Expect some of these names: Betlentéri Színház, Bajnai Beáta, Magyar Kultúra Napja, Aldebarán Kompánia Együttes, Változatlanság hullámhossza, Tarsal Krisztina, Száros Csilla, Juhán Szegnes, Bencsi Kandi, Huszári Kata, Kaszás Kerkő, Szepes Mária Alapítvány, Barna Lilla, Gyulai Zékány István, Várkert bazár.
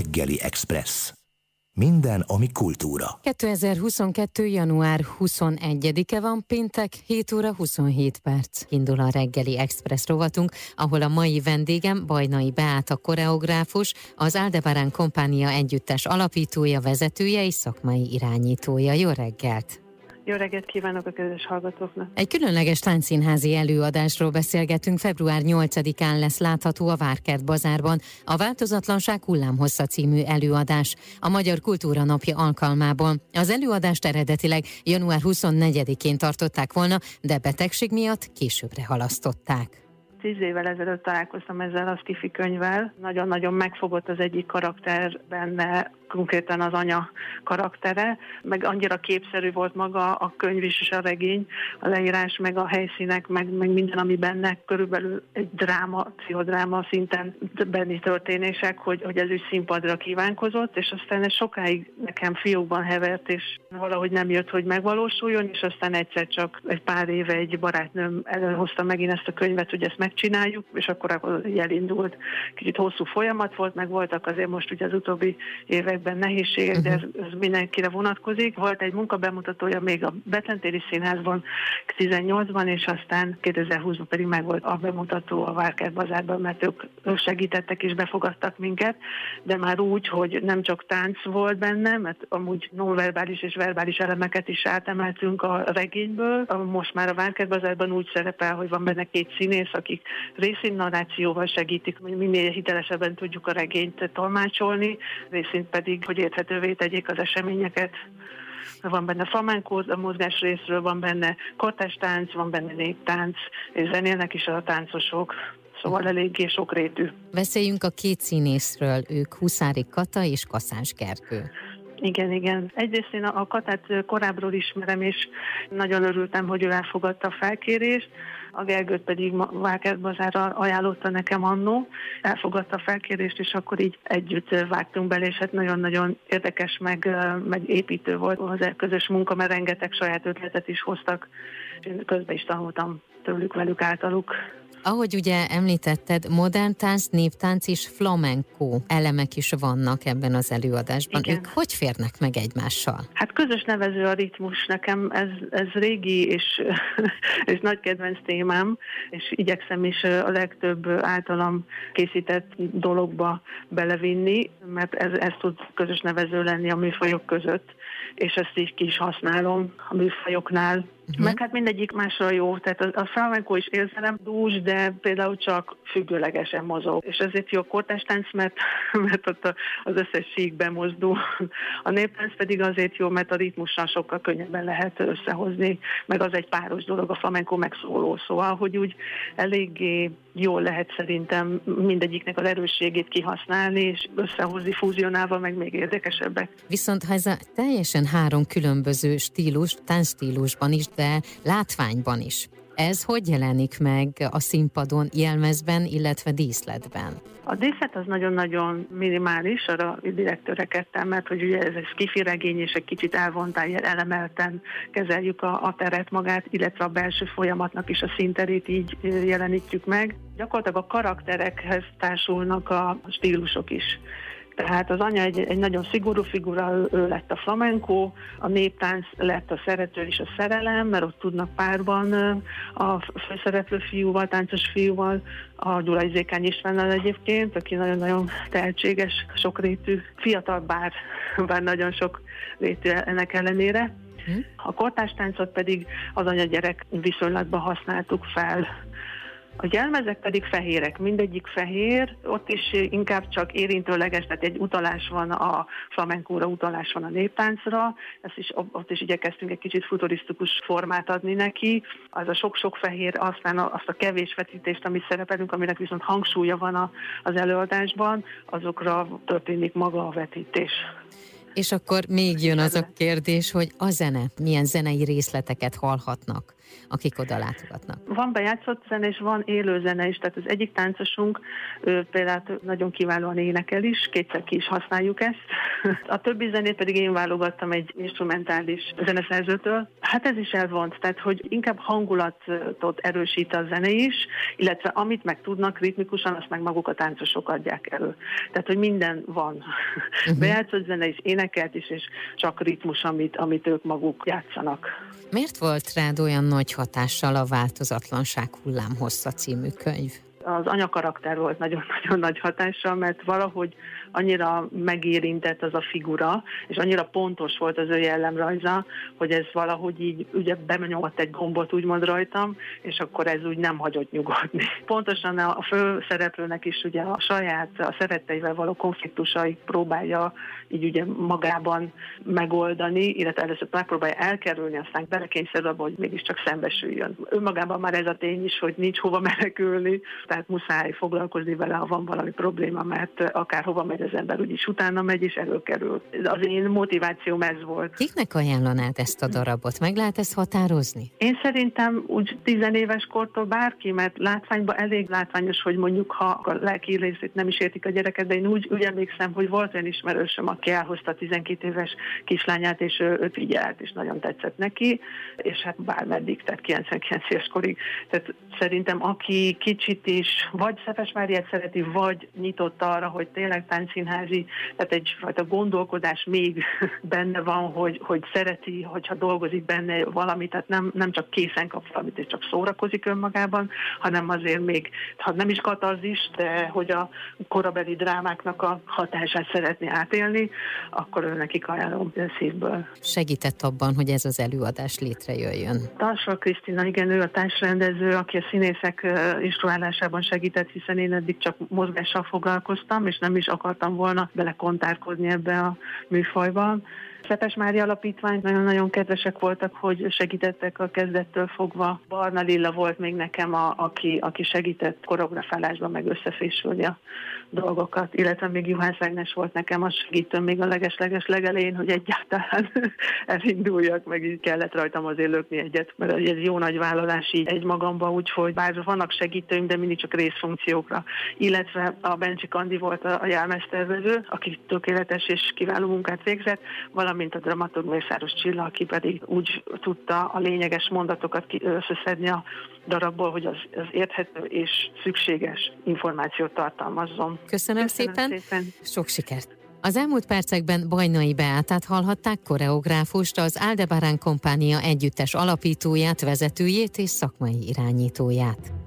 Reggeli Express. Minden, ami kultúra. 2022. január 21-e van, péntek, 7 óra 27 perc. Indul a Reggeli Express rovatunk, ahol a mai vendégem Bajnai Beáta koreográfus, az Aldebarán Kompánia Együttes alapítója, vezetője és szakmai irányítója. Jó reggelt! Jó reggelt kívánok a kedves hallgatóknak! Egy különleges táncszínházi előadásról beszélgetünk. Február 8-án lesz látható a Várkert bazárban a Változatlanság hullámhossza című előadás a Magyar Kultúra Napja alkalmából. Az előadást eredetileg január 24-én tartották volna, de betegség miatt későbbre halasztották. 10 évvel ezelőtt találkoztam ezzel a sci-fi könyvvel. Nagyon-nagyon megfogott az egyik karakter benne, konkrétan az anya karaktere, meg annyira képszerű volt maga a könyv is, és a regény, a leírás, meg a helyszínek, meg minden, ami benne, körülbelül egy dráma, pszichodráma szinten benni történések, hogy ez is színpadra kívánkozott, és aztán ez sokáig nekem fiókban hevert, és valahogy nem jött, hogy megvalósuljon, és aztán egyszer csak egy pár éve egy barátnőm előhozta megint ezt a könyvet, hogy ezt megcsináljuk, és akkor elindult. Kicsit hosszú folyamat volt, meg voltak azért most ugye az utóbbi évek nehézségek, de ez mindenkire vonatkozik. Volt egy munkabemutatója még a Betlentéri Színházban 18-ban, és aztán 2020-ban pedig meg volt a bemutató a Várkert bazárban, mert ők segítettek és befogadtak minket, de már úgy, hogy nem csak tánc volt benne, mert amúgy nonverbális és verbális elemeket is átemeltünk a regényből. Most már a Várkert bazárban úgy szerepel, hogy van benne 2 színész, akik részint narrációval segítik, hogy minél hitelesebben tudjuk a regényt tolmácsolni, részint pedig hogy érthetővé tegyék az eseményeket. Van benne flamenco, a mozgás részről van benne kortástánc, van benne néptánc, és zenélnek is a táncosok. Szóval eléggé sokrétű. Beszéljünk a 2 színészről, ők Huszári Kata és Kaszás Kerkő. Igen. Egyrészt én a Katát korábbról ismerem, és nagyon örültem, hogy ő elfogadta a felkérést. A Gergőt pedig Várkert bazárra ajánlotta nekem annó, elfogadta a felkérést, és akkor így együtt vágtunk bele, és hát nagyon-nagyon érdekes, meg építő volt az közös munka, mert rengeteg saját ötletet is hoztak, és közben is tanultam tőlük, velük, általuk. Ahogy ugye említetted, modern tánc, néptánc és flamenco elemek is vannak ebben az előadásban. Igen. Ők hogy férnek meg egymással? Hát közös nevező a ritmus. Nekem ez régi és nagy kedvenc témám, és igyekszem is a legtöbb általam készített dologba belevinni, mert ez tud közös nevező lenni a műfajok között, és ezt így ki is használom a műfajoknál. Meg hát mindegyik másra jó, tehát a flamenco is érzelem dús, de például csak függőlegesen mozog. És ezért jó a kortástánc, mert ott az összes síkben mozdul. A néptánc pedig azért jó, mert a ritmussal sokkal könnyebben lehet összehozni, meg az egy páros dolog, a flamenco megszóló. Szóval, hogy úgy eléggé jól lehet szerintem mindegyiknek az erősségét kihasználni, és összehozni fúzionálva, meg még érdekesebbek. Viszont ha ez a teljesen 3 különböző stílus, táncstílusban is, de látványban is. Ez hogy jelenik meg a színpadon, jelmezben, illetve díszletben? A díszlet az nagyon-nagyon minimális, arra direkt törekedtem, mert hogy ugye ez egy sci-fi regény, és egy kicsit elvontál, elemelten kezeljük a teret magát, illetve a belső folyamatnak is a színterét így jelenítjük meg. Gyakorlatilag a karakterekhez társulnak a stílusok is. Tehát az anya egy nagyon szigorú figura, ő lett a flamenco, a néptánc lett a szerető és a szerelem, mert ott tudnak párban a főszereplő fiúval, táncos fiúval, a Gyulai Zékány Istvánnal egyébként, aki nagyon-nagyon tehetséges, sokrétű, fiatal, bár nagyon sok rétű ennek ellenére. A kortástáncot pedig az anya-gyerek viszonylatban használtuk fel. A jelmezek pedig fehérek, mindegyik fehér, ott is inkább csak érintőleges, tehát egy utalás van a flamenkóra, utalás van a néptáncra, ott is igyekeztünk egy kicsit futurisztikus formát adni neki. Az a sok-sok fehér, aztán azt a kevés vetítést, amit szerepelünk, aminek viszont hangsúlya van az előadásban, azokra történik maga a vetítés. És akkor még jön az a kérdés, hogy a zene, milyen zenei részleteket hallhatnak akik oda látogatnak? Van bejátszott zene és van élő zene is, tehát az egyik táncosunk például nagyon kiválóan énekel is, kétszer ki is használjuk ezt. A többi zenét pedig én válogattam egy instrumentális zeneszerzőtől. Hát ez is elvont, tehát hogy inkább hangulatot erősít a zene is, illetve amit meg tudnak ritmikusan, azt meg maguk a táncosok adják elő. Tehát, hogy minden van. Bejátszott zene is, énekelt is, és csak ritmus, amit ők maguk játszanak. Miért volt rád olyan nagy hatással a Változatlanság hullámhossza című könyv? Az anyakarakter volt nagyon-nagyon nagy hatással, mert valahogy annyira megérintett az a figura, és annyira pontos volt az ő jellemrajza, hogy ez valahogy így ugye benyomott egy gombot úgymond rajtam, és akkor ez úgy nem hagyott nyugodni. Pontosan a főszereplőnek is ugye a saját, a szeretteivel való konfliktusait próbálja így ugye magában megoldani, illetve először megpróbálja elkerülni, aztán belekényszerül abba, hogy mégiscsak szembesüljön. Önmagában már ez a tény is, hogy nincs hova menekülni, tehát muszáj foglalkozni vele, ha van valami probléma, mert akárhova megy az ember, úgyis utána megy és előkerül. Az én motivációm ez volt. Kiknek ajánlanád ezt a darabot? Meg lehet ezt határozni? Én szerintem úgy 10 éves kortól bárki, mert látványban elég látványos, hogy mondjuk ha a lelki részét nem is értik a gyereket, de én úgy emlékszem, hogy volt olyan ismerősöm, aki elhozta 12 éves kislányát, és ő figyelt, és nagyon tetszett neki, és hát bármeddig, tehát 99 éves korig. Tehát szerintem aki kicsit is vagy Szepes Máriát szereti, vagy nyitott arra, hogy tényleg táncszínházi, tehát egyfajta gondolkodás még benne van, hogy szereti, hogyha dolgozik benne valami, tehát nem csak készen kap valamit, és csak szórakozik önmagában, hanem azért még, ha nem is katarzis, de hogy a korabeli drámáknak a hatását szeretné átélni, akkor ő nekik ajánlom szívből. Segített abban, hogy ez az előadás létrejöjjön. Tarsal Krisztina, igen, ő a társrendező, aki a színészek instruálásában segített, hiszen én eddig csak mozgással foglalkoztam, és nem is akartam volna belekontárkodni ebbe a műfajban. Szepes Mária Alapítvány nagyon-nagyon kedvesek voltak, hogy segítettek a kezdettől fogva. Barna Lilla volt még nekem, aki segített koreografálásban meg összefésülni a dolgokat, illetve még Juhán Szegnes volt nekem, az segítőm még a leges-leges legelején, hogy egyáltalán elinduljak, meg így kellett rajtam azért lökni egyet, mert ez jó nagy vállalás így egymagamba, úgyhogy bár vannak segítőim, de mindig csak részfunkciókra. Illetve a Bencsi Kandi volt a jelmeztervező, aki tökéletes és kiváló munkát végzett, mint a dramaturg Száros Csilla, aki pedig úgy tudta a lényeges mondatokat összeszedni a darabból, hogy az érthető és szükséges információt tartalmazzon. Köszönöm szépen. Sok sikert! Az elmúlt percekben Bajnai Beátát hallhatták, koreográfust, az Aldebarán Kompánia Együttes alapítóját, vezetőjét és szakmai irányítóját.